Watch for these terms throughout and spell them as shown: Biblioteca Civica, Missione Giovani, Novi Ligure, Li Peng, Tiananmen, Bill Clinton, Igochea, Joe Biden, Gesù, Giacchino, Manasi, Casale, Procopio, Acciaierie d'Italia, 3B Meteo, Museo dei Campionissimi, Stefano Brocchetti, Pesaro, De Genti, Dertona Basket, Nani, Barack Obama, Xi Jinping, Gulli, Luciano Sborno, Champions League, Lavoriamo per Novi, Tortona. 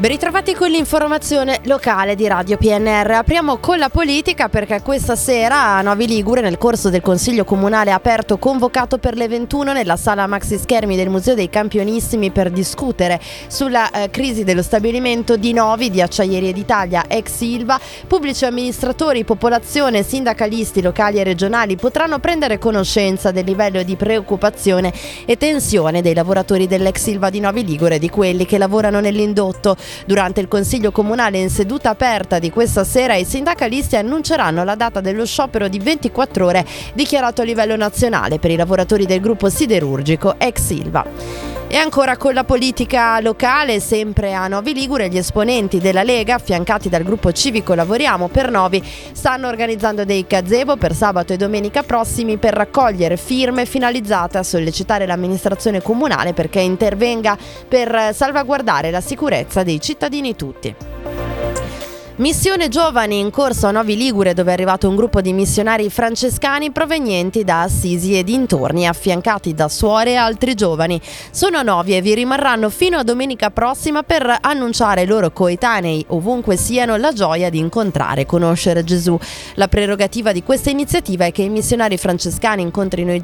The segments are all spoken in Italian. Ben ritrovati con l'informazione locale di Radio PNR. Apriamo con la politica, perché questa sera a Novi Ligure, nel corso del Consiglio Comunale aperto convocato per le 21 nella sala Maxi Schermi del Museo dei Campionissimi, per discutere sulla crisi dello stabilimento di Novi, di Acciaierie d'Italia, ex Silva, pubblici amministratori, popolazione, sindacalisti locali e regionali potranno prendere conoscenza del livello di preoccupazione e tensione dei lavoratori dell'ex Silva di Novi Ligure e di quelli che lavorano nell'indotto. Durante il Consiglio Comunale in seduta aperta di questa sera i sindacalisti annunceranno la data dello sciopero di 24 ore dichiarato a livello nazionale per i lavoratori del gruppo siderurgico ex Silva. E ancora con la politica locale, sempre a Novi Ligure, gli esponenti della Lega, affiancati dal gruppo civico Lavoriamo per Novi, stanno organizzando dei gazebo per sabato e domenica prossimi per raccogliere firme finalizzate a sollecitare l'amministrazione comunale perché intervenga per salvaguardare la sicurezza dei cittadini tutti. Missione Giovani in corso a Novi Ligure, dove è arrivato un gruppo di missionari francescani provenienti da Assisi e dintorni, affiancati da suore e altri giovani. Sono 9 e vi rimarranno fino a domenica prossima per annunciare ai loro coetanei, ovunque siano, la gioia di incontrare e conoscere Gesù. La prerogativa di questa iniziativa è che i missionari francescani incontrino i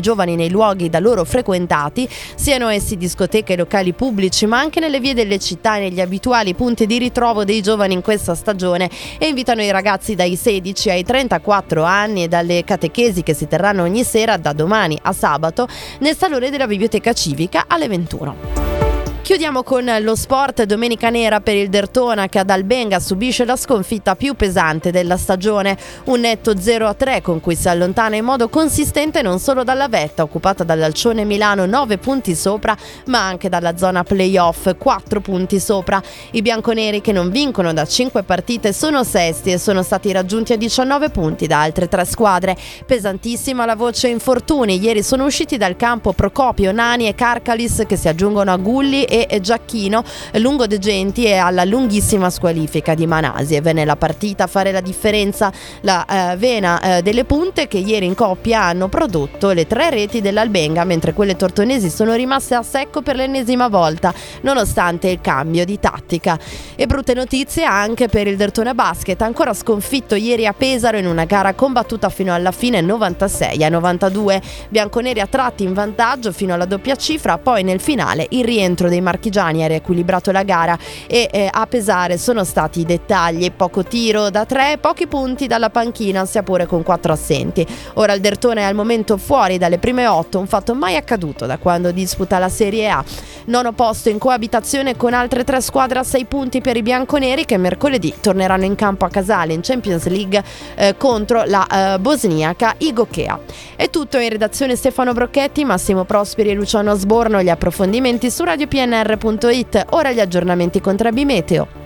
giovani nei luoghi da loro frequentati, siano essi discoteche, locali pubblici, ma anche nelle vie delle città e negli abituali punti di ritrovo dei giovani in questa stagione, e invitano i ragazzi dai 16 ai 34 anni e dalle catechesi che si terranno ogni sera da domani a sabato nel salone della Biblioteca Civica alle 21. Chiudiamo con lo sport. Domenica nera per il Dertona, che ad Albenga subisce la sconfitta più pesante della stagione, un netto 0-3 con cui si allontana in modo consistente non solo dalla vetta occupata dall'Alcione Milano 9 punti sopra, ma anche dalla zona playoff 4 punti sopra. I bianconeri, che non vincono da 5 partite, sono sesti e sono stati raggiunti a 19 punti da altre 3 squadre. Pesantissima la voce infortuni. Ieri sono usciti dal campo Procopio, Nani e Carcalis, che si aggiungono a Gulli e Giacchino lungo De Genti, e alla lunghissima squalifica di Manasi. E venne la partita a fare la differenza, la vena delle punte, che ieri in coppia hanno prodotto le 3 reti dell'Albenga, mentre quelle tortonesi sono rimaste a secco per l'ennesima volta nonostante il cambio di tattica. E brutte notizie anche per il Dertona Basket, ancora sconfitto ieri a Pesaro in una gara combattuta fino alla fine 96-92. Bianconeri a tratti in vantaggio fino alla doppia cifra, poi nel finale il rientro dei marchigiani ha riequilibrato la gara e a pesare sono stati i dettagli: poco tiro da 3, pochi punti dalla panchina, sia pure con 4 assenti. Ora il Dertona è al momento fuori dalle prime 8, un fatto mai accaduto da quando disputa la Serie A. Nono posto in coabitazione con altre 3 squadre a 6 punti per i bianconeri, che mercoledì torneranno in campo a Casale in Champions League contro la bosniaca Igochea. È tutto. In redazione Stefano Brocchetti, Massimo Prosperi e Luciano Sborno. Gli approfondimenti su Radio PNR.it. Ora gli aggiornamenti con 3B Meteo.